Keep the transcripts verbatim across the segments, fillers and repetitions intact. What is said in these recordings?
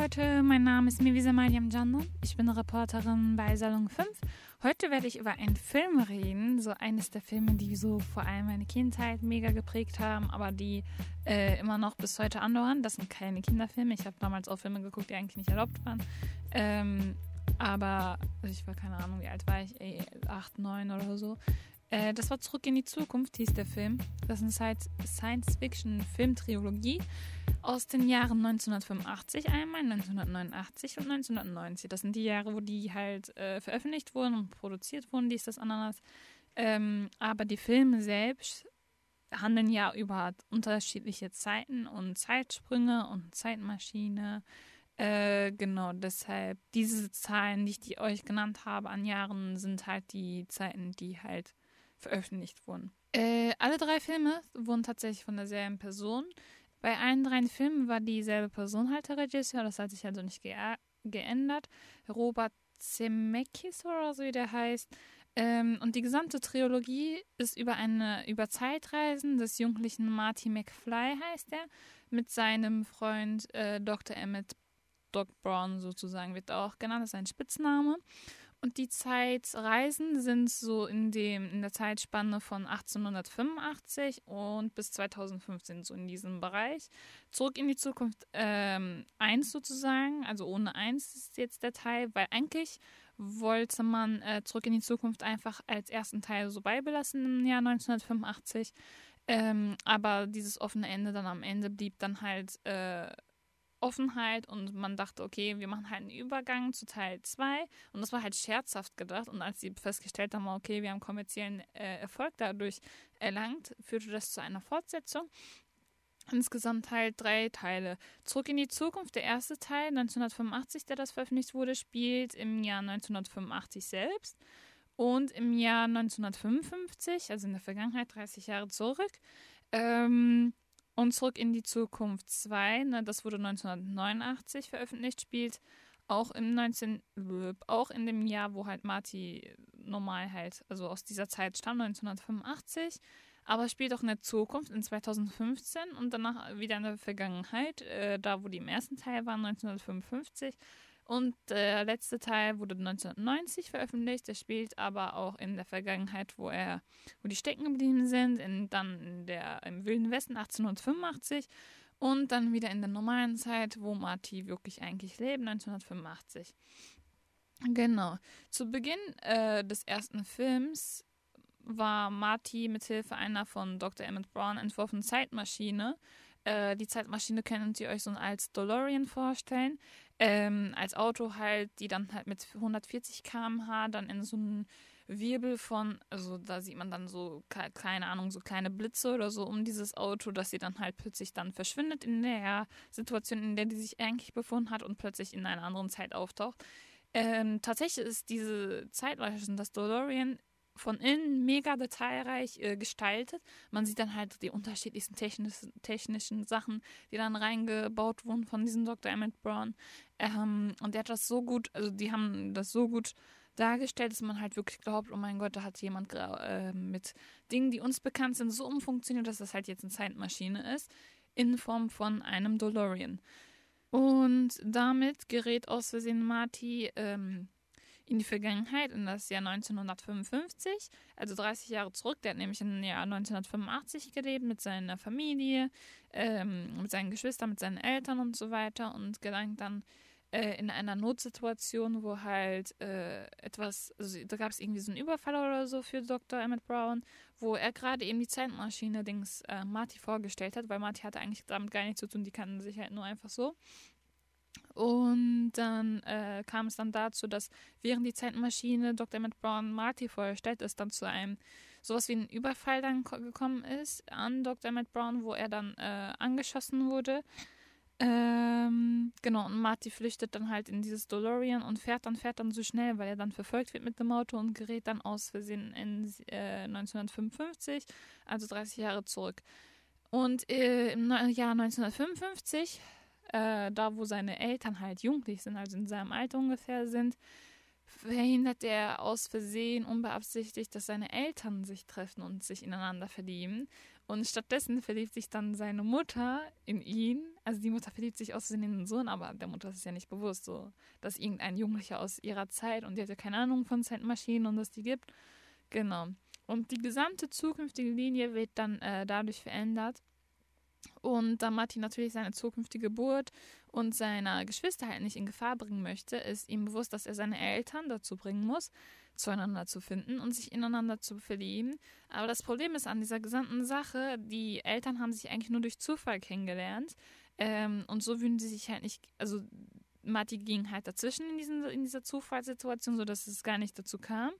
Leute, mein Name ist Mirwisa Maliam Jandun. Ich bin Reporterin bei Salon fünf. Heute werde ich über einen Film reden, so eines der Filme, die so vor allem meine Kindheit mega geprägt haben, aber die äh, immer noch bis heute andauern. Das sind keine Kinderfilme. Ich habe damals auch Filme geguckt, die eigentlich nicht erlaubt waren. Ähm, aber also ich war keine Ahnung, wie alt war ich? Ey, acht, neun oder so. Äh, das war Zurück in die Zukunft, hieß der Film. Das ist eine Science-Fiction-Filmtrilogie aus den Jahren neunzehnhundertfünfundachtzig einmal, neunzehnhundertneunundachtzig und neunzehnhundertneunzig. Das sind die Jahre, wo die halt äh, veröffentlicht wurden und produziert wurden, dies, das, anderes. Ähm, aber die Filme selbst handeln ja über unterschiedliche Zeiten und Zeitsprünge und Zeitmaschine. Äh, genau, deshalb diese Zahlen, die ich die euch genannt habe an Jahren, sind halt die Zeiten, die halt veröffentlicht wurden. Äh, alle drei Filme wurden tatsächlich von derselben Person. Bei allen drei Filmen war dieselbe Person halt der Regisseur, das hat sich also nicht ge- geändert. Robert Zemeckis oder so, wie der heißt. Ähm, und die gesamte Trilogie ist über eine über Zeitreisen des Jugendlichen Marty McFly, heißt er, mit seinem Freund äh, Doktor Emmett Brown sozusagen, wird auch genannt, das ist ein Spitzname. Und die Zeitreisen sind so in dem in der Zeitspanne von achtzehnhundertfünfundachtzig und bis zweitausendfünfzehn, so in diesem Bereich. Zurück in die Zukunft ähm, eins sozusagen, also ohne eins ist jetzt der Teil, weil eigentlich wollte man äh, Zurück in die Zukunft einfach als ersten Teil so beibelassen im Jahr neunzehnhundertfünfundachtzig. Ähm, aber dieses offene Ende dann am Ende blieb dann halt äh, Offenheit und man dachte, okay, wir machen halt einen Übergang zu Teil zwei und das war halt scherzhaft gedacht und als sie festgestellt haben, okay, wir haben kommerziellen äh, Erfolg dadurch erlangt, führte das zu einer Fortsetzung. Insgesamt halt drei Teile. Zurück in die Zukunft, der erste Teil, neunzehnhundertfünfundachtzig, der das veröffentlicht wurde, spielt im Jahr neunzehnhundertfünfundachtzig selbst und im Jahr neunzehnhundertfünfundfünfzig, also in der Vergangenheit, dreißig Jahre zurück, ähm, und Zurück in die Zukunft zwei, ne, das wurde neunzehnhundertneunundachtzig veröffentlicht, spielt auch im neunzehn, auch in dem Jahr, wo halt Marty normal halt, also aus dieser Zeit stammt, neunzehnhundertfünfundachtzig, aber spielt auch in der Zukunft in zweitausendfünfzehn und danach wieder in der Vergangenheit, äh, da wo die im ersten Teil waren, neunzehnhundertfünfundfünfzig. Und der letzte Teil wurde neunzehnhundertneunzig veröffentlicht. Der spielt aber auch in der Vergangenheit, wo er, wo die stecken geblieben sind, in, dann in der, im Wilden Westen achtzehnhundertfünfundachtzig und dann wieder in der normalen Zeit, wo Marty wirklich eigentlich lebt, neunzehnhundertfünfundachtzig. Genau. Zu Beginn äh, des ersten Films war Marty mithilfe einer von Doktor Emmett Brown entworfenen Zeitmaschine. Äh, die Zeitmaschine könnt ihr euch so als DeLorean vorstellen. Ähm, als Auto halt, die dann halt mit hundertvierzig Kilometer pro Stunde dann in so einen Wirbel von, also da sieht man dann so, keine Ahnung, so kleine Blitze oder so um dieses Auto, dass sie dann halt plötzlich dann verschwindet in der Situation, in der die sich eigentlich befunden hat und plötzlich in einer anderen Zeit auftaucht. Ähm, tatsächlich ist diese Zeitmaschine, das DeLorean, von innen mega detailreich äh, gestaltet. Man sieht dann halt die unterschiedlichsten technisch- technischen Sachen, die dann reingebaut wurden von diesem Doktor Emmett Brown. Ähm, und der hat das so gut, also die haben das so gut dargestellt, dass man halt wirklich glaubt, oh mein Gott, da hat jemand äh, mit Dingen, die uns bekannt sind, so umfunktioniert, dass das halt jetzt eine Zeitmaschine ist, in Form von einem DeLorean. Und damit gerät aus Versehen Marty ähm, in die Vergangenheit, in das Jahr neunzehnhundertfünfundfünfzig, also dreißig Jahre zurück. Der hat nämlich im Jahr neunzehnhundertfünfundachtzig gelebt mit seiner Familie, ähm, mit seinen Geschwistern, mit seinen Eltern und so weiter und gelangt dann äh, in einer Notsituation, wo halt äh, etwas, also da gab es irgendwie so einen Überfall oder so für Doktor Emmett Brown, wo er gerade eben die Zeitmaschine Dings äh, Marty vorgestellt hat, weil Marty hatte eigentlich damit gar nichts zu tun, die kannten sich halt nur einfach so. Und dann äh, kam es dann dazu, dass während die Zeitmaschine Doktor Emmett Brown Marty vorstellt, es dann zu einem sowas wie einem Überfall dann ko- gekommen ist an Doktor Emmett Brown, wo er dann äh, angeschossen wurde. Ähm, genau, und Marty flüchtet dann halt in dieses DeLorean und fährt dann, fährt dann so schnell, weil er dann verfolgt wird mit dem Auto und gerät dann aus Versehen in äh, neunzehnhundertfünfundfünfzig, also dreißig Jahre zurück. Und äh, im ne- Jahr neunzehnhundertfünfundfünfzig, Äh, da wo seine Eltern halt jugendlich sind, also in seinem Alter ungefähr sind, verhindert er aus Versehen unbeabsichtigt, dass seine Eltern sich treffen und sich ineinander verlieben. Und stattdessen verliebt sich dann seine Mutter in ihn. Also die Mutter verliebt sich aus Versehen in den Sohn, aber der Mutter ist es ja nicht bewusst, so, dass irgendein Jugendlicher aus ihrer Zeit, und die hat ja keine Ahnung von Zeitmaschinen und was die gibt. Genau. Und die gesamte zukünftige Linie wird dann äh, dadurch verändert. Und da Marty natürlich seine zukünftige Geburt und seiner Geschwister halt nicht in Gefahr bringen möchte, ist ihm bewusst, dass er seine Eltern dazu bringen muss, zueinander zu finden und sich ineinander zu verlieben. Aber das Problem ist an dieser gesamten Sache, die Eltern haben sich eigentlich nur durch Zufall kennengelernt. Ähm, und so würden sie sich halt nicht, also Marty ging halt dazwischen in, diesen, in dieser Zufallssituation, sodass es gar nicht dazu kam.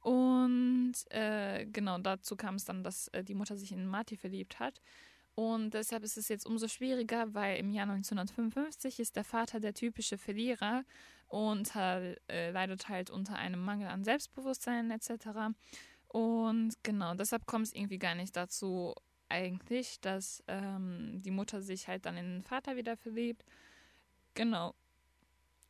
Und äh, genau, dazu kam es dann, dass äh, die Mutter sich in Marty verliebt hat. Und deshalb ist es jetzt umso schwieriger, weil im Jahr neunzehnhundertfünfundfünfzig ist der Vater der typische Verlierer und äh, leidet halt unter einem Mangel an Selbstbewusstsein et cetera. Und genau, deshalb kommt es irgendwie gar nicht dazu eigentlich, dass ähm, die Mutter sich halt dann in den Vater wieder verliebt. Genau.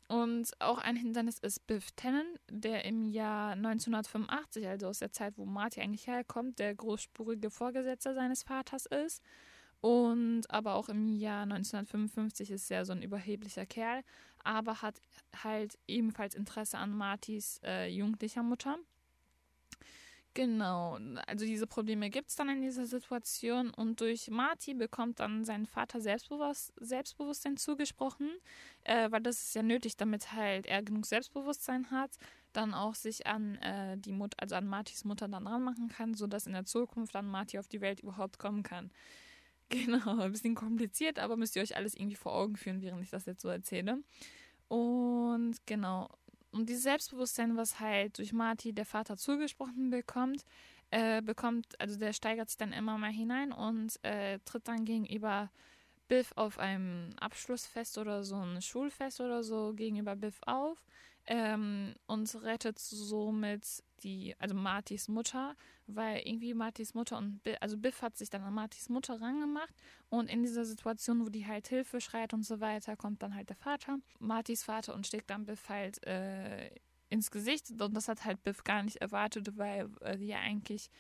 Und auch ein Hindernis ist Biff Tannen, der im Jahr neunzehnhundertfünfundachtzig, also aus der Zeit, wo Marty eigentlich herkommt, der großspurige Vorgesetzter seines Vaters ist. Und aber auch im Jahr neunzehnhundertfünfundfünfzig ist er so ein überheblicher Kerl, aber hat halt ebenfalls Interesse an Martys äh, jugendlicher Mutter. Genau, also diese Probleme gibt es dann in dieser Situation, und durch Marty bekommt dann sein Vater Selbstbewusst- Selbstbewusstsein zugesprochen, äh, weil das ist ja nötig, damit halt er genug Selbstbewusstsein hat, dann auch sich an äh, die Mut- also an Martys Mutter dann ranmachen kann, sodass in der Zukunft dann Marty auf die Welt überhaupt kommen kann. Genau, ein bisschen kompliziert, aber müsst ihr euch alles irgendwie vor Augen führen, während ich das jetzt so erzähle. Und genau. Und dieses Selbstbewusstsein, was halt durch Marty der Vater zugesprochen bekommt, äh, bekommt, also der steigert sich dann immer mal hinein und äh, tritt dann gegenüber Biff auf einem Abschlussfest oder so ein Schulfest oder so gegenüber Biff auf ähm, und rettet somit die, also Martys Mutter, weil irgendwie Martys Mutter und Biff, also Biff hat sich dann an Martys Mutter rangemacht, und in dieser Situation, wo die halt Hilfe schreit und so weiter, kommt dann halt der Vater, Martys Vater, und schlägt dann Biff halt äh, ins Gesicht, und das hat halt Biff gar nicht erwartet, weil äh, ja eigentlich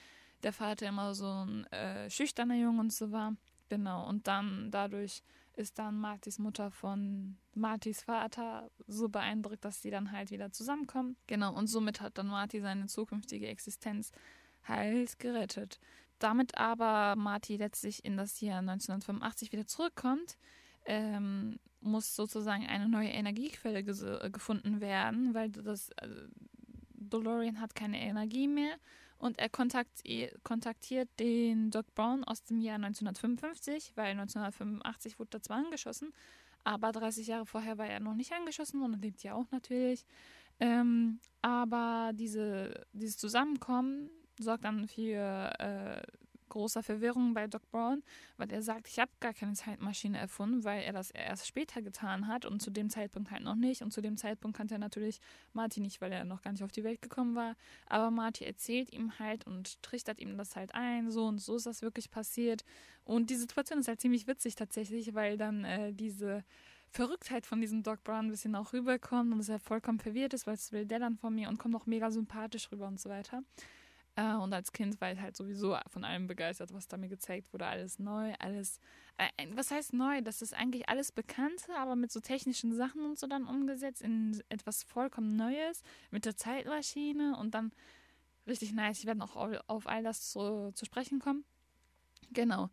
der Vater immer so ein äh, schüchterner Junge und so war. Genau, und dann dadurch ist dann Martys Mutter von Martys Vater so beeindruckt, dass sie dann halt wieder zusammenkommen. Genau, und somit hat dann Marty seine zukünftige Existenz halt gerettet. Damit aber Marty letztlich in das Jahr neunzehnhundertfünfundachtzig wieder zurückkommt, ähm, muss sozusagen eine neue Energiequelle ges- gefunden werden, weil das äh, DeLorean hat keine Energie mehr. Und er kontaktiert den Doc Brown aus dem Jahr neunzehnhundertfünfundfünfzig, weil neunzehnhundertfünfundachtzig wurde er zwar angeschossen, aber dreißig Jahre vorher war er noch nicht angeschossen worden, und lebt ja auch natürlich. Ähm, aber diese, dieses Zusammenkommen sorgt dann für äh, große Verwirrung bei Doc Brown, weil er sagt, ich habe gar keine Zeitmaschine erfunden, weil er das erst später getan hat und zu dem Zeitpunkt halt noch nicht. Und zu dem Zeitpunkt kannte er natürlich Marty nicht, weil er noch gar nicht auf die Welt gekommen war. Aber Marty erzählt ihm halt und trichtert ihm das halt ein, so und so ist das wirklich passiert. Und die Situation ist halt ziemlich witzig tatsächlich, weil dann äh, diese Verrücktheit von diesem Doc Brown ein bisschen auch rüberkommt und dass er vollkommen verwirrt ist, weil es will der dann von mir, und kommt auch mega sympathisch rüber und so weiter. Uh, und als Kind war ich halt sowieso von allem begeistert, was da mir gezeigt wurde. Alles neu, alles... Äh, was heißt neu? Das ist eigentlich alles Bekannte, aber mit so technischen Sachen und so dann umgesetzt in etwas vollkommen Neues, mit der Zeitmaschine, und dann richtig nice. Ich werde noch auf, auf all das zu, zu sprechen kommen. Genau.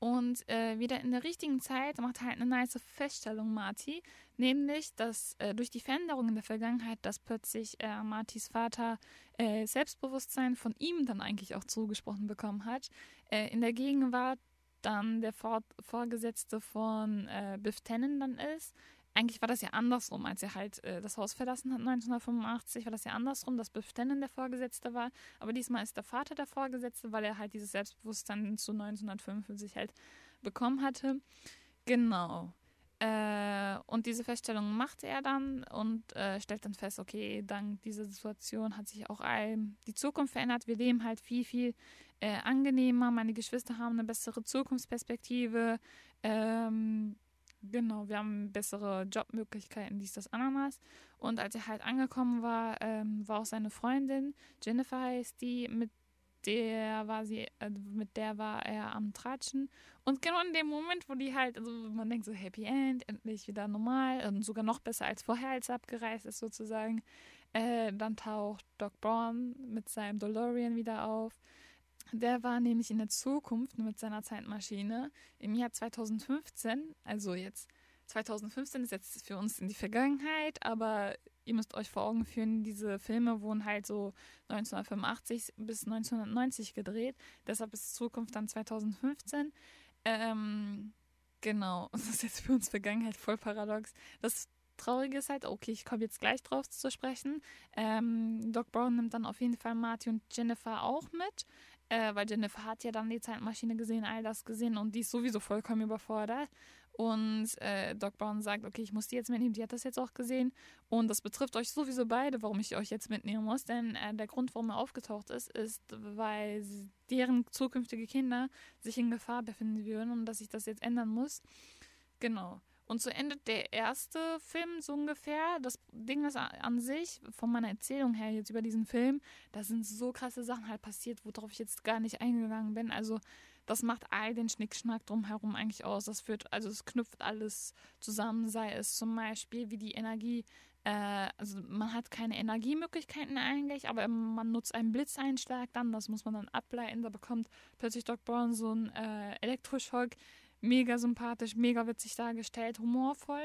Und äh, wieder in der richtigen Zeit macht halt eine nice Feststellung Marty, nämlich, dass äh, durch die Veränderungen in der Vergangenheit, dass plötzlich äh, Martys Vater äh, Selbstbewusstsein von ihm dann eigentlich auch zugesprochen bekommen hat. Äh, in der Gegenwart dann der Vor- Vorgesetzte von äh, Biff Tannen dann ist. Eigentlich war das ja andersrum, als er halt äh, das Haus verlassen hat neunzehnhundertfünfundachtzig, war das ja andersrum, dass Biff Tannen der Vorgesetzte war. Aber diesmal ist der Vater der Vorgesetzte, weil er halt dieses Selbstbewusstsein zu neunzehnhundertfünfundfünfzig halt bekommen hatte. Genau. Äh, und diese Feststellung machte er dann und äh, stellt dann fest, okay, dank dieser Situation hat sich auch all die Zukunft verändert. Wir leben halt viel, viel äh, angenehmer. Meine Geschwister haben eine bessere Zukunftsperspektive. Ähm... Genau, wir haben bessere Jobmöglichkeiten, dies, das, Ananas. Und als er halt angekommen war, ähm, war auch seine Freundin, Jennifer heißt die, mit der war sie, äh, mit der war er am Tratschen. Und genau in dem Moment, wo die halt, also man denkt so, Happy End, endlich wieder normal und sogar noch besser als vorher, als er abgereist ist sozusagen, äh, dann taucht Doc Brown mit seinem DeLorean wieder auf. Der war nämlich in der Zukunft mit seiner Zeitmaschine im Jahr zweitausendfünfzehn, also jetzt zweitausendfünfzehn ist jetzt für uns in die Vergangenheit, aber ihr müsst euch vor Augen führen, diese Filme wurden halt so neunzehnhundertfünfundachtzig bis neunzehnhundertneunzig gedreht, deshalb ist Zukunft dann zweitausendfünfzehn. Ähm, genau, das ist jetzt für uns Vergangenheit voll paradox. Das Traurige ist halt, okay, ich komme jetzt gleich drauf zu sprechen, ähm, Doc Brown nimmt dann auf jeden Fall Marty und Jennifer auch mit, Äh, weil Jennifer hat ja dann die Zeitmaschine gesehen, all das gesehen und die ist sowieso vollkommen überfordert. Und äh, Doc Brown sagt, okay, ich muss die jetzt mitnehmen, die hat das jetzt auch gesehen. Und das betrifft euch sowieso beide, warum ich euch jetzt mitnehmen muss. Denn äh, der Grund, warum er aufgetaucht ist, ist, weil deren zukünftige Kinder sich in Gefahr befinden würden und dass ich das jetzt ändern muss. Genau. Und so endet der erste Film so ungefähr. Das Ding ist an sich, von meiner Erzählung her jetzt über diesen Film, da sind so krasse Sachen halt passiert, worauf ich jetzt gar nicht eingegangen bin. Also das macht all den Schnickschnack drumherum eigentlich aus. Das führt, also es knüpft alles zusammen, sei es zum Beispiel wie die Energie, äh, also man hat keine Energiemöglichkeiten eigentlich, aber man nutzt einen Blitzeinschlag dann, das muss man dann ableiten, da bekommt plötzlich Doc Brown so einen äh, Elektroschock. Mega sympathisch, mega witzig dargestellt, humorvoll,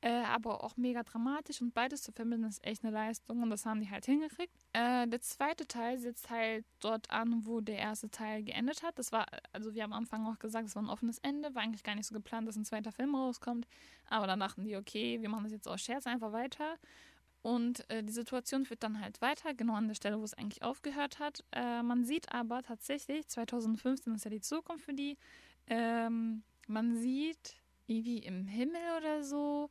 äh, aber auch mega dramatisch und beides zu verbinden ist echt eine Leistung und das haben die halt hingekriegt. Äh, der zweite Teil setzt halt dort an, wo der erste Teil geendet hat. Das war, also wir haben am Anfang auch gesagt, es war ein offenes Ende, war eigentlich gar nicht so geplant, dass ein zweiter Film rauskommt, aber dann dachten die, okay, wir machen das jetzt aus Scherz einfach weiter. Und äh, die Situation führt dann halt weiter, genau an der Stelle, wo es eigentlich aufgehört hat. Äh, man sieht aber tatsächlich, zweitausendfünfzehn ist ja die Zukunft für die, ähm, man sieht irgendwie im Himmel oder so,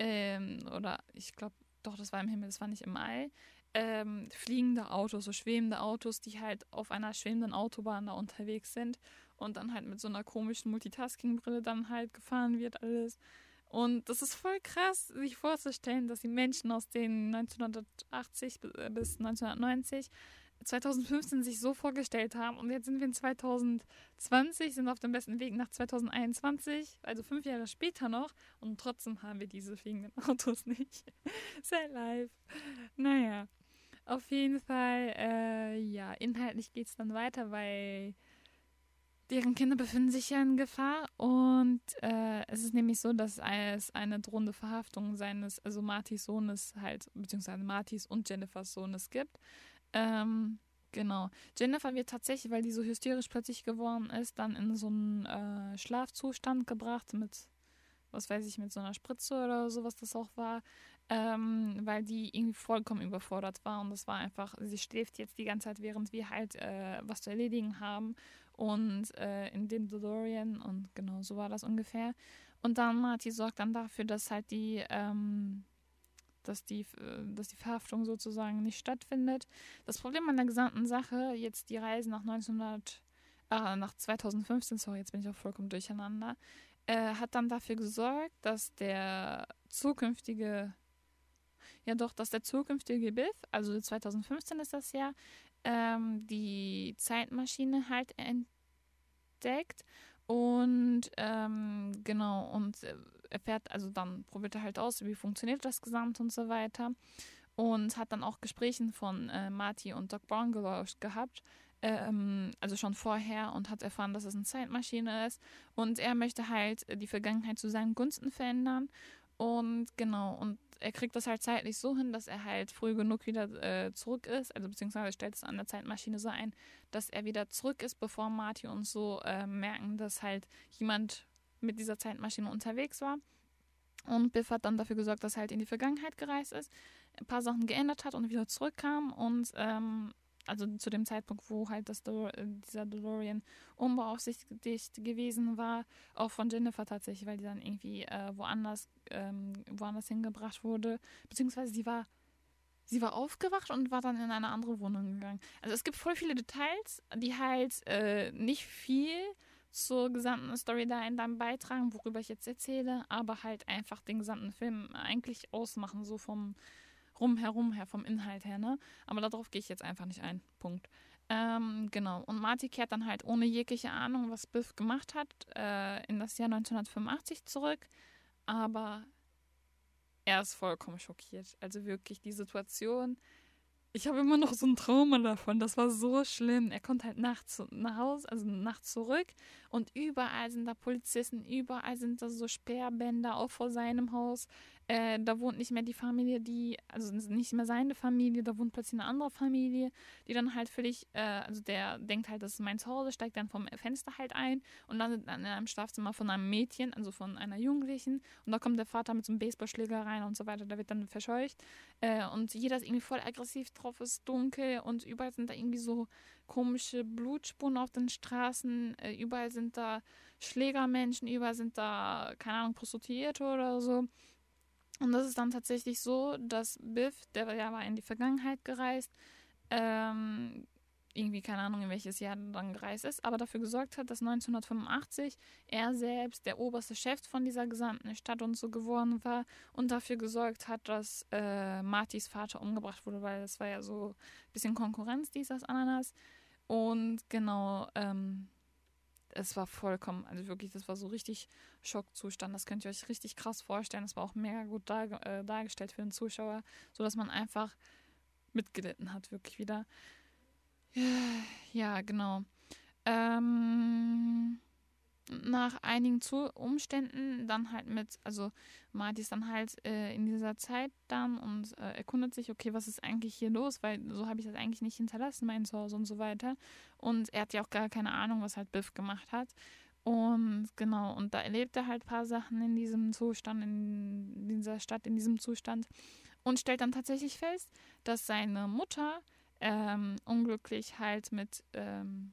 ähm, oder ich glaube, doch, das war im Himmel, das war nicht im All, ähm, fliegende Autos, so schwebende Autos, die halt auf einer schwebenden Autobahn da unterwegs sind und dann halt mit so einer komischen Multitasking-Brille dann halt gefahren wird alles. Und das ist voll krass, sich vorzustellen, dass die Menschen aus den neunzehnhundertachtzig bis neunzehnhundertneunzig zweitausendfünfzehn sich so vorgestellt haben und jetzt sind wir in zweitausendzwanzig, sind auf dem besten Weg nach zweitausendeinundzwanzig, also fünf Jahre später noch und trotzdem haben wir diese fliegenden Autos nicht. Sad life. Naja, auf jeden Fall, äh, ja, inhaltlich geht es dann weiter, weil deren Kinder befinden sich ja in Gefahr und äh, es ist nämlich so, dass es eine drohende Verhaftung seines, also Martys Sohnes halt, beziehungsweise Martys und Jennifers Sohnes gibt. Ähm, genau. Jennifer wird tatsächlich, weil die so hysterisch plötzlich geworden ist, dann in so einen äh, Schlafzustand gebracht mit, was weiß ich, mit so einer Spritze oder sowas das auch war, ähm, weil die irgendwie vollkommen überfordert war und das war einfach, sie schläft jetzt die ganze Zeit, während wir halt äh, was zu erledigen haben und äh, in dem DeLorean und genau, so war das ungefähr. Und dann Marty sorgt dann dafür, dass halt die, ähm, dass die, dass die Verhaftung sozusagen nicht stattfindet. Das Problem an der gesamten Sache, jetzt die Reise nach neunzehnhundert, äh, nach zweitausendfünfzehn, sorry, jetzt bin ich auch vollkommen durcheinander, äh, hat dann dafür gesorgt, dass der zukünftige, ja doch, dass der zukünftige Biff, also zweitausendfünfzehn ist das Jahr, ähm, die Zeitmaschine halt entdeckt. Und ähm, genau, und erfährt, also dann probiert er halt aus, wie funktioniert das Gesamt und so weiter. Und hat dann auch Gesprächen von äh, Marty und Doc Brown gelauscht gehabt, ähm, also schon vorher und hat erfahren, dass es eine Zeitmaschine ist. Und er möchte halt die Vergangenheit zu seinen Gunsten verändern. Und genau, und er kriegt das halt zeitlich so hin, dass er halt früh genug wieder äh, zurück ist, also beziehungsweise stellt es an der Zeitmaschine so ein, dass er wieder zurück ist, bevor Marty und so äh, merken, dass halt jemand mit dieser Zeitmaschine unterwegs war. Und Biff hat dann dafür gesorgt, dass er halt in die Vergangenheit gereist ist, ein paar Sachen geändert hat und wieder zurückkam und ähm, also zu dem Zeitpunkt, wo halt das De- dieser DeLorean unbeaufsichtigt gewesen war, auch von Jennifer tatsächlich, weil die dann irgendwie äh, woanders, ähm, woanders hingebracht wurde, beziehungsweise sie war, sie war aufgewacht und war dann in eine andere Wohnung gegangen. Also es gibt voll viele Details, die halt äh, nicht viel zur gesamten Story da in deinem beitragen, worüber ich jetzt erzähle, aber halt einfach den gesamten Film eigentlich ausmachen, so vom Rumherum her, vom Inhalt her, ne? Aber darauf gehe ich jetzt einfach nicht ein. Punkt. Ähm, genau. Und Marty kehrt dann halt ohne jegliche Ahnung, was Biff gemacht hat, äh, in das Jahr neunzehnhundertfünfundachtzig zurück, aber er ist vollkommen schockiert. Also wirklich die Situation. Ich habe immer noch so ein Trauma davon. Das war so schlimm. Er kommt halt nachts nach Hause, also nachts zurück, und überall sind da Polizisten, überall sind da so Sperrbänder, auch vor seinem Haus. Äh, da wohnt nicht mehr die Familie, die, also nicht mehr seine Familie, da wohnt plötzlich eine andere Familie, die dann halt völlig, äh, also der denkt halt, das ist mein Zuhause, steigt dann vom Fenster halt ein und landet dann in einem Schlafzimmer von einem Mädchen, also von einer Jugendlichen, und da kommt der Vater mit so einem Baseballschläger rein und so weiter, da wird dann verscheucht. Äh, und jeder ist irgendwie voll aggressiv drauf. Drauf ist dunkel und überall sind da irgendwie so komische Blutspuren auf den Straßen, überall sind da Schlägermenschen, überall sind da, keine Ahnung, Prostituierte oder so. Und das ist dann tatsächlich so, dass Biff, der ja war in die Vergangenheit gereist, ähm, irgendwie, keine Ahnung, in welches Jahr dann gereist ist, aber dafür gesorgt hat, dass neunzehnhundertfünfundachtzig er selbst der oberste Chef von dieser gesamten Stadt und so geworden war und dafür gesorgt hat, dass äh, Martys Vater umgebracht wurde, weil das war ja so ein bisschen Konkurrenz, dies, das, Ananas. Und genau, ähm, es war vollkommen, also wirklich, das war so richtig Schockzustand. Das könnt ihr euch richtig krass vorstellen. Das war auch mega gut dar äh, dargestellt für den Zuschauer, sodass man einfach mitgelitten hat, wirklich wieder. Ja, genau. Ähm, nach einigen Umständen dann halt mit, also Marty ist dann halt äh, in dieser Zeit dann und äh, erkundet sich, okay, was ist eigentlich hier los, weil so habe ich das eigentlich nicht hinterlassen, mein Zuhause und so weiter. Und er hat ja auch gar keine Ahnung, was halt Biff gemacht hat. Und genau, und da erlebt er halt ein paar Sachen in diesem Zustand, in dieser Stadt, in diesem Zustand und stellt dann tatsächlich fest, dass seine Mutter Ähm, unglücklich halt mit ähm,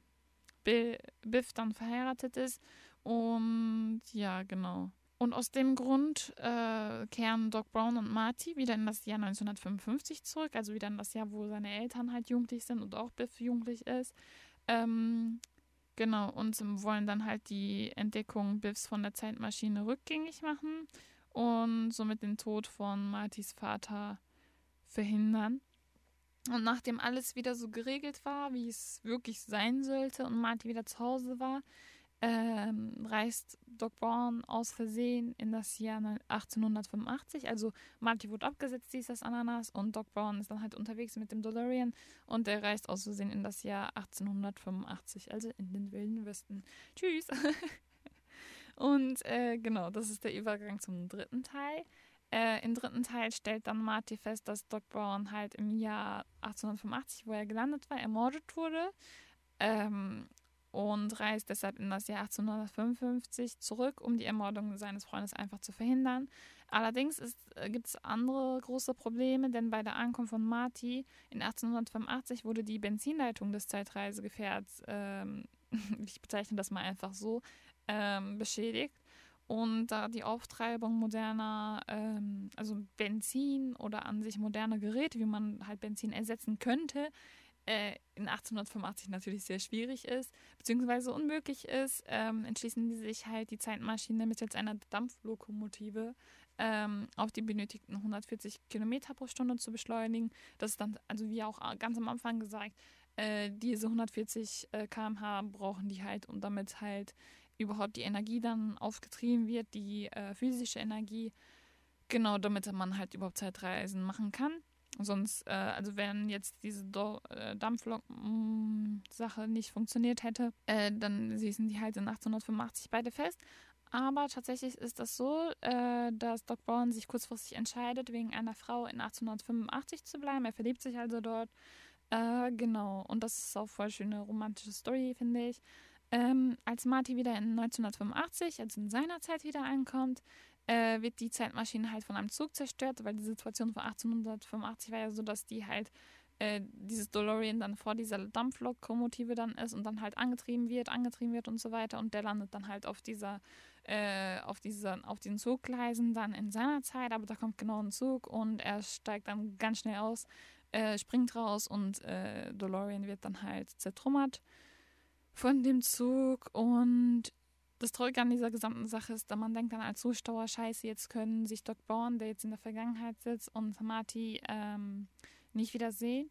Biff dann verheiratet ist und ja, genau. Und aus dem Grund äh, kehren Doc Brown und Marty wieder in das Jahr neunzehnhundertfünfundfünfzig zurück, also wieder in das Jahr, wo seine Eltern halt jugendlich sind und auch Biff jugendlich ist. Ähm, genau, und wollen dann halt die Entdeckung Biffs von der Zeitmaschine rückgängig machen und somit den Tod von Martys Vater verhindern. Und nachdem alles wieder so geregelt war, wie es wirklich sein sollte und Marty wieder zu Hause war, ähm, reist Doc Brown aus Versehen in das Jahr achtzehnhundertfünfundachtzig. Also Marty wurde abgesetzt, dies, das, Ananas, und Doc Brown ist dann halt unterwegs mit dem DeLorean und der reist aus Versehen in das Jahr achtzehnhundertfünfundachtzig, also in den Wilden Westen. Tschüss! Und äh, genau, das ist der Übergang zum dritten Teil. Äh, Im dritten Teil stellt dann Marty fest, dass Doc Brown halt im Jahr achtzehnhundertfünfundachtzig, wo er gelandet war, ermordet wurde, ähm, und reist deshalb in das Jahr achtzehnhundertfünfundfünfzig zurück, um die Ermordung seines Freundes einfach zu verhindern. Allerdings ist, äh, gibt es andere große Probleme, denn bei der Ankunft von Marty in achtzehnhundertfünfundachtzig wurde die Benzinleitung des Zeitreisegefährts, ähm, ich bezeichne das mal einfach so, ähm, beschädigt. Und da die Auftreibung moderner, ähm, also Benzin oder an sich moderne Geräte, wie man halt Benzin ersetzen könnte, äh, in achtzehnhundertfünfundachtzig natürlich sehr schwierig ist, beziehungsweise unmöglich ist, ähm, entschließen die sich halt, die Zeitmaschine mittels einer Dampflokomotive ähm, auf die benötigten hundertvierzig Kilometer pro Stunde zu beschleunigen. Das ist dann, also wie auch ganz am Anfang gesagt, äh, diese hundertvierzig Kilometer pro Stunde brauchen die halt, und damit halt überhaupt die Energie dann aufgetrieben wird, die äh, physische Energie, genau, damit man halt überhaupt Zeitreisen machen kann. Sonst, äh, also wenn jetzt diese äh, Dampflok-Sache nicht funktioniert hätte, äh, dann sind die halt in achtzehnhundertfünfundachtzig beide fest. Aber tatsächlich ist das so, äh, dass Doc Brown sich kurzfristig entscheidet, wegen einer Frau in achtzehnhundertfünfundachtzig zu bleiben. Er verliebt sich also dort. Äh, genau, und das ist auch voll schöne romantische Story, finde ich. Ähm, als Marty wieder in neunzehnhundertfünfundachtzig, also in seiner Zeit wieder ankommt, äh, wird die Zeitmaschine halt von einem Zug zerstört, weil die Situation von achtzehnhundertfünfundachtzig war ja so, dass die halt äh, dieses DeLorean dann vor dieser Dampflokomotive dann ist und dann halt angetrieben wird, angetrieben wird und so weiter, und der landet dann halt auf dieser, äh, auf dieser, auf diesen Zuggleisen dann in seiner Zeit, aber da kommt genau ein Zug und er steigt dann ganz schnell aus, äh, springt raus und äh, DeLorean wird dann halt zertrümmert. von dem Zug. Und das Traurige an dieser gesamten Sache ist, da man denkt dann als Zuschauer, scheiße, jetzt können sich Doc Brown, der jetzt in der Vergangenheit sitzt, und Marty ähm, nicht wiedersehen.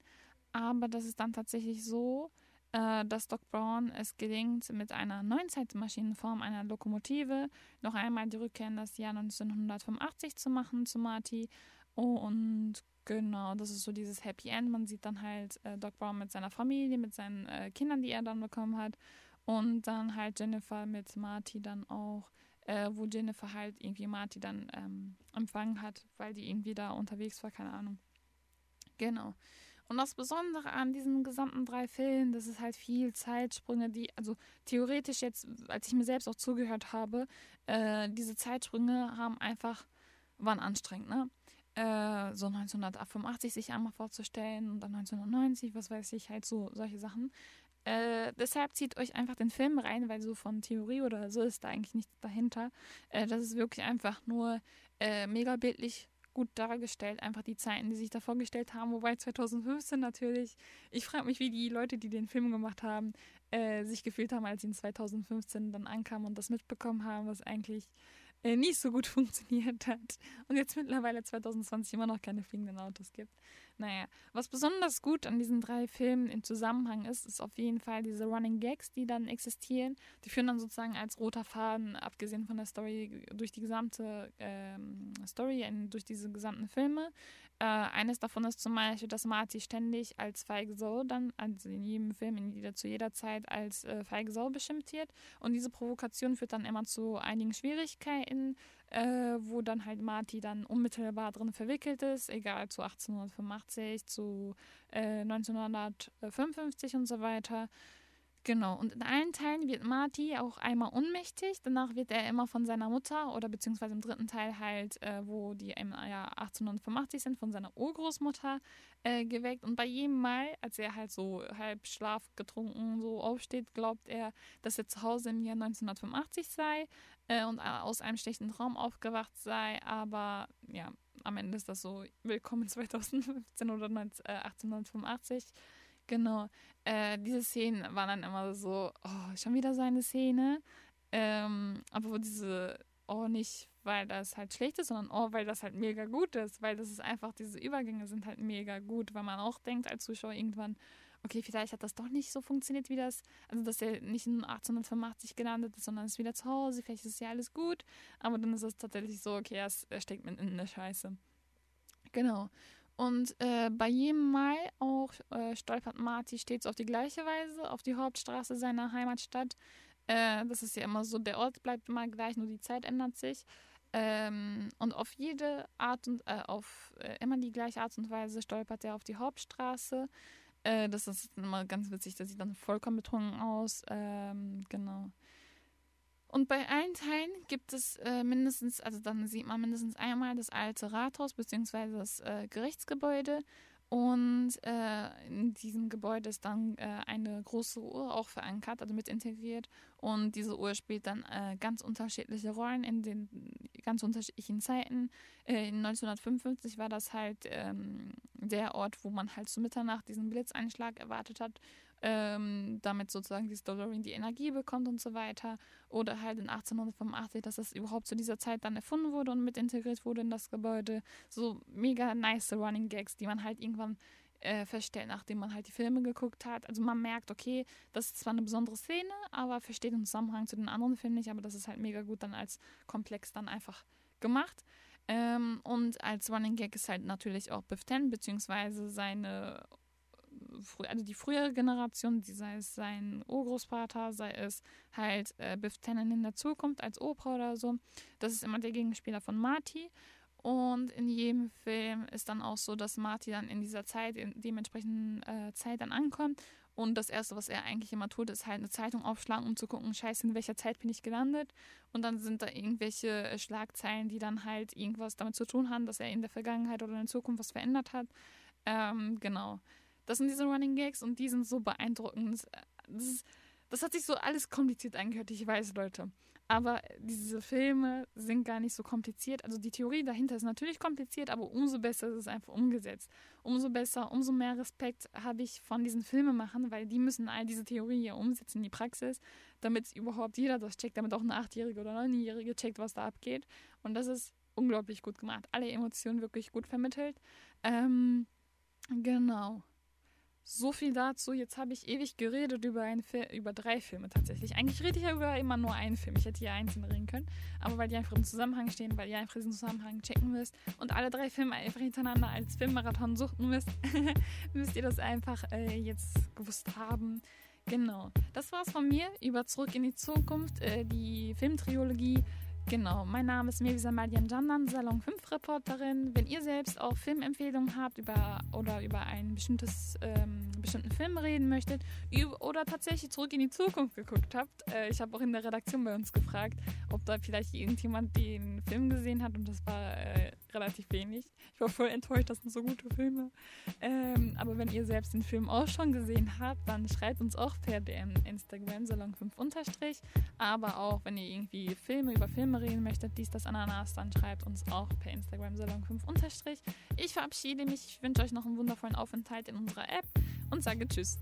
Aber das ist dann tatsächlich so, äh, dass Doc Brown es gelingt, mit einer neuen Zeitmaschine in Form einer Lokomotive noch einmal die Rückkehr in das Jahr neunzehnhundertfünfundachtzig zu machen zu Marty. Und genau, das ist so dieses Happy End. Man sieht dann halt äh, Doc Brown mit seiner Familie, mit seinen äh, Kindern, die er dann bekommen hat. Und dann halt Jennifer mit Marty dann auch, äh, wo Jennifer halt irgendwie Marty dann ähm, empfangen hat, weil die irgendwie da unterwegs war, keine Ahnung. Genau. Und das Besondere an diesen gesamten drei Filmen, das ist halt viel Zeitsprünge, die, also theoretisch jetzt, als ich mir selbst auch zugehört habe, äh, diese Zeitsprünge haben einfach, waren anstrengend, ne? Äh, so neunzehnhundertfünfundachtzig sich einmal vorzustellen und dann neunzehnhundertneunzig, was weiß ich, halt so, solche Sachen. Äh, deshalb zieht euch einfach den Film rein, weil so von Theorie oder so ist da eigentlich nichts dahinter. Äh, das ist wirklich einfach nur äh, mega bildlich gut dargestellt, einfach die Zeiten, die sich da vorgestellt haben, wobei zweitausendfünfzehn natürlich, ich frage mich, wie die Leute, die den Film gemacht haben, äh, sich gefühlt haben, als sie in zweitausendfünfzehn dann ankamen und das mitbekommen haben, was eigentlich äh, nicht so gut funktioniert hat und jetzt mittlerweile zweitausendzwanzig immer noch keine fliegenden Autos gibt. Naja, was besonders gut an diesen drei Filmen im Zusammenhang ist, ist auf jeden Fall diese Running Gags, die dann existieren, die führen dann sozusagen als roter Faden, abgesehen von der Story, durch die gesamte ähm, Story, in, durch diese diese gesamten Filme. Äh, eines davon ist zum Beispiel, dass Marty ständig als feige Sau dann, also in jedem Film, in jeder, zu jeder Zeit als äh, feige Sau beschimpft wird. Und diese Provokation führt dann immer zu einigen Schwierigkeiten, äh, wo dann halt Marty dann unmittelbar drin verwickelt ist, egal zu achtzehnhundertfünfundachtzig, zu äh, neunzehnhundertfünfundfünfzig und so weiter. Genau, und in allen Teilen wird Marty auch einmal ohnmächtig, danach wird er immer von seiner Mutter oder beziehungsweise im dritten Teil halt, äh, wo die im Jahr achtzehnhundertfünfundachtzig sind, von seiner Urgroßmutter äh, geweckt, und bei jedem Mal, als er halt so halb schlafgetrunken so aufsteht, glaubt er, dass er zu Hause im Jahr neunzehnhundertfünfundachtzig sei äh, und aus einem schlechten Traum aufgewacht sei, aber ja, am Ende ist das so, willkommen zweitausendfünfzehn oder neunzehnhundertfünfundachtzig. Genau, äh, diese Szenen waren dann immer so, oh, schon wieder so eine Szene, ähm, aber wo diese, oh, nicht, weil das halt schlecht ist, sondern oh, weil das halt mega gut ist, weil das ist einfach, diese Übergänge sind halt mega gut, weil man auch denkt als Zuschauer irgendwann, okay, vielleicht hat das doch nicht so funktioniert, wie das, also dass er nicht in achtzehnhundertfünfundachtzig gelandet ist, sondern ist wieder zu Hause, vielleicht ist ja alles gut, aber dann ist es tatsächlich so, okay, er steckt mitten in der Scheiße. Genau. Und äh, bei jedem Mal auch äh, stolpert Marty stets auf die gleiche Weise, auf die Hauptstraße seiner Heimatstadt. Äh, das ist ja immer so, der Ort bleibt immer gleich, nur die Zeit ändert sich. Ähm, und auf jede Art und äh, auf äh, immer die gleiche Art und Weise stolpert er auf die Hauptstraße. Äh, das ist immer ganz witzig, das sieht dann vollkommen betrunken aus. Ähm, genau. Und bei allen Teilen gibt es äh, mindestens, also dann sieht man mindestens einmal das alte Rathaus bzw. das äh, Gerichtsgebäude. Und äh, in diesem Gebäude ist dann äh, eine große Uhr auch verankert, also mit integriert. Und diese Uhr spielt dann äh, ganz unterschiedliche Rollen in den ganz unterschiedlichen Zeiten. Äh, in neunzehnhundertfünfundfünfzig war das halt ähm, der Ort, wo man halt zu Mitternacht diesen Blitzeinschlag erwartet hat, ähm, damit sozusagen dieses DeLorean die Energie bekommt und so weiter. Oder halt in achtzehnhundertfünfundachtzig, dass das überhaupt zu dieser Zeit dann erfunden wurde und mit integriert wurde in das Gebäude. So mega nice Running Gags, die man halt irgendwann Äh, feststellt, nachdem man halt die Filme geguckt hat. Also man merkt, okay, das ist zwar eine besondere Szene, aber versteht den Zusammenhang zu den anderen Filmen nicht, aber das ist halt mega gut dann als Komplex dann einfach gemacht. Ähm, und als Running Gag ist halt natürlich auch Biff Tannen, beziehungsweise seine, also die frühere Generation, die sei es sein Urgroßvater, sei es halt äh, Biff Tannen in der Zukunft als Opa oder so. Das ist immer der Gegenspieler von Marty. Und in jedem Film ist dann auch so, dass Marty dann in dieser Zeit, in dementsprechenden äh, Zeit dann ankommt. Und das Erste, was er eigentlich immer tut, ist halt eine Zeitung aufschlagen, um zu gucken, scheiße, in welcher Zeit bin ich gelandet. Und dann sind da irgendwelche Schlagzeilen, die dann halt irgendwas damit zu tun haben, dass er in der Vergangenheit oder in der Zukunft was verändert hat. Ähm, genau. Das sind diese Running Gags und die sind so beeindruckend. Das ist Das hat sich so alles kompliziert angehört, ich weiß, Leute. Aber diese Filme sind gar nicht so kompliziert. Also die Theorie dahinter ist natürlich kompliziert, aber umso besser ist es einfach umgesetzt. Umso besser, umso mehr Respekt habe ich von diesen Filmemachern, weil die müssen all diese Theorie hier umsetzen in die Praxis, damit überhaupt jeder das checkt, damit auch eine Achtjährige oder Neunjährige checkt, was da abgeht. Und das ist unglaublich gut gemacht. Alle Emotionen wirklich gut vermittelt. Ähm, genau. So viel dazu. Jetzt habe ich ewig geredet über, einen Fi- über drei Filme tatsächlich. Eigentlich rede ich ja über immer nur einen Film. Ich hätte hier einzeln reden können. Aber weil die einfach im Zusammenhang stehen, weil ihr einfach diesen Zusammenhang checken müsst und alle drei Filme einfach hintereinander als Filmmarathon suchen müsst, müsst ihr das einfach äh, jetzt gewusst haben. Genau. Das war's von mir über Zurück in die Zukunft, äh, die Filmtrilogie. Genau, mein Name ist Mirwisa Maliam Jandun, Salon fünf Reporterin. Wenn ihr selbst auch Filmempfehlungen habt über, oder über einen bestimmtes, ähm, bestimmten Film reden möchtet oder tatsächlich Zurück in die Zukunft geguckt habt, äh, ich habe auch in der Redaktion bei uns gefragt, ob da vielleicht irgendjemand den Film gesehen hat und das war äh, relativ wenig. Ich war voll enttäuscht, das sind so gute Filme. Ähm, aber wenn ihr selbst den Film auch schon gesehen habt, dann schreibt uns auch per D M Instagram Salon fünf unterstrich. Aber auch, wenn ihr irgendwie Filme über Filme reden möchtet, dies, das, Ananas, dann schreibt uns auch per Instagram Salon fünf unterstrich. Ich verabschiede mich, ich wünsche euch noch einen wundervollen Aufenthalt in unserer App und sage Tschüss.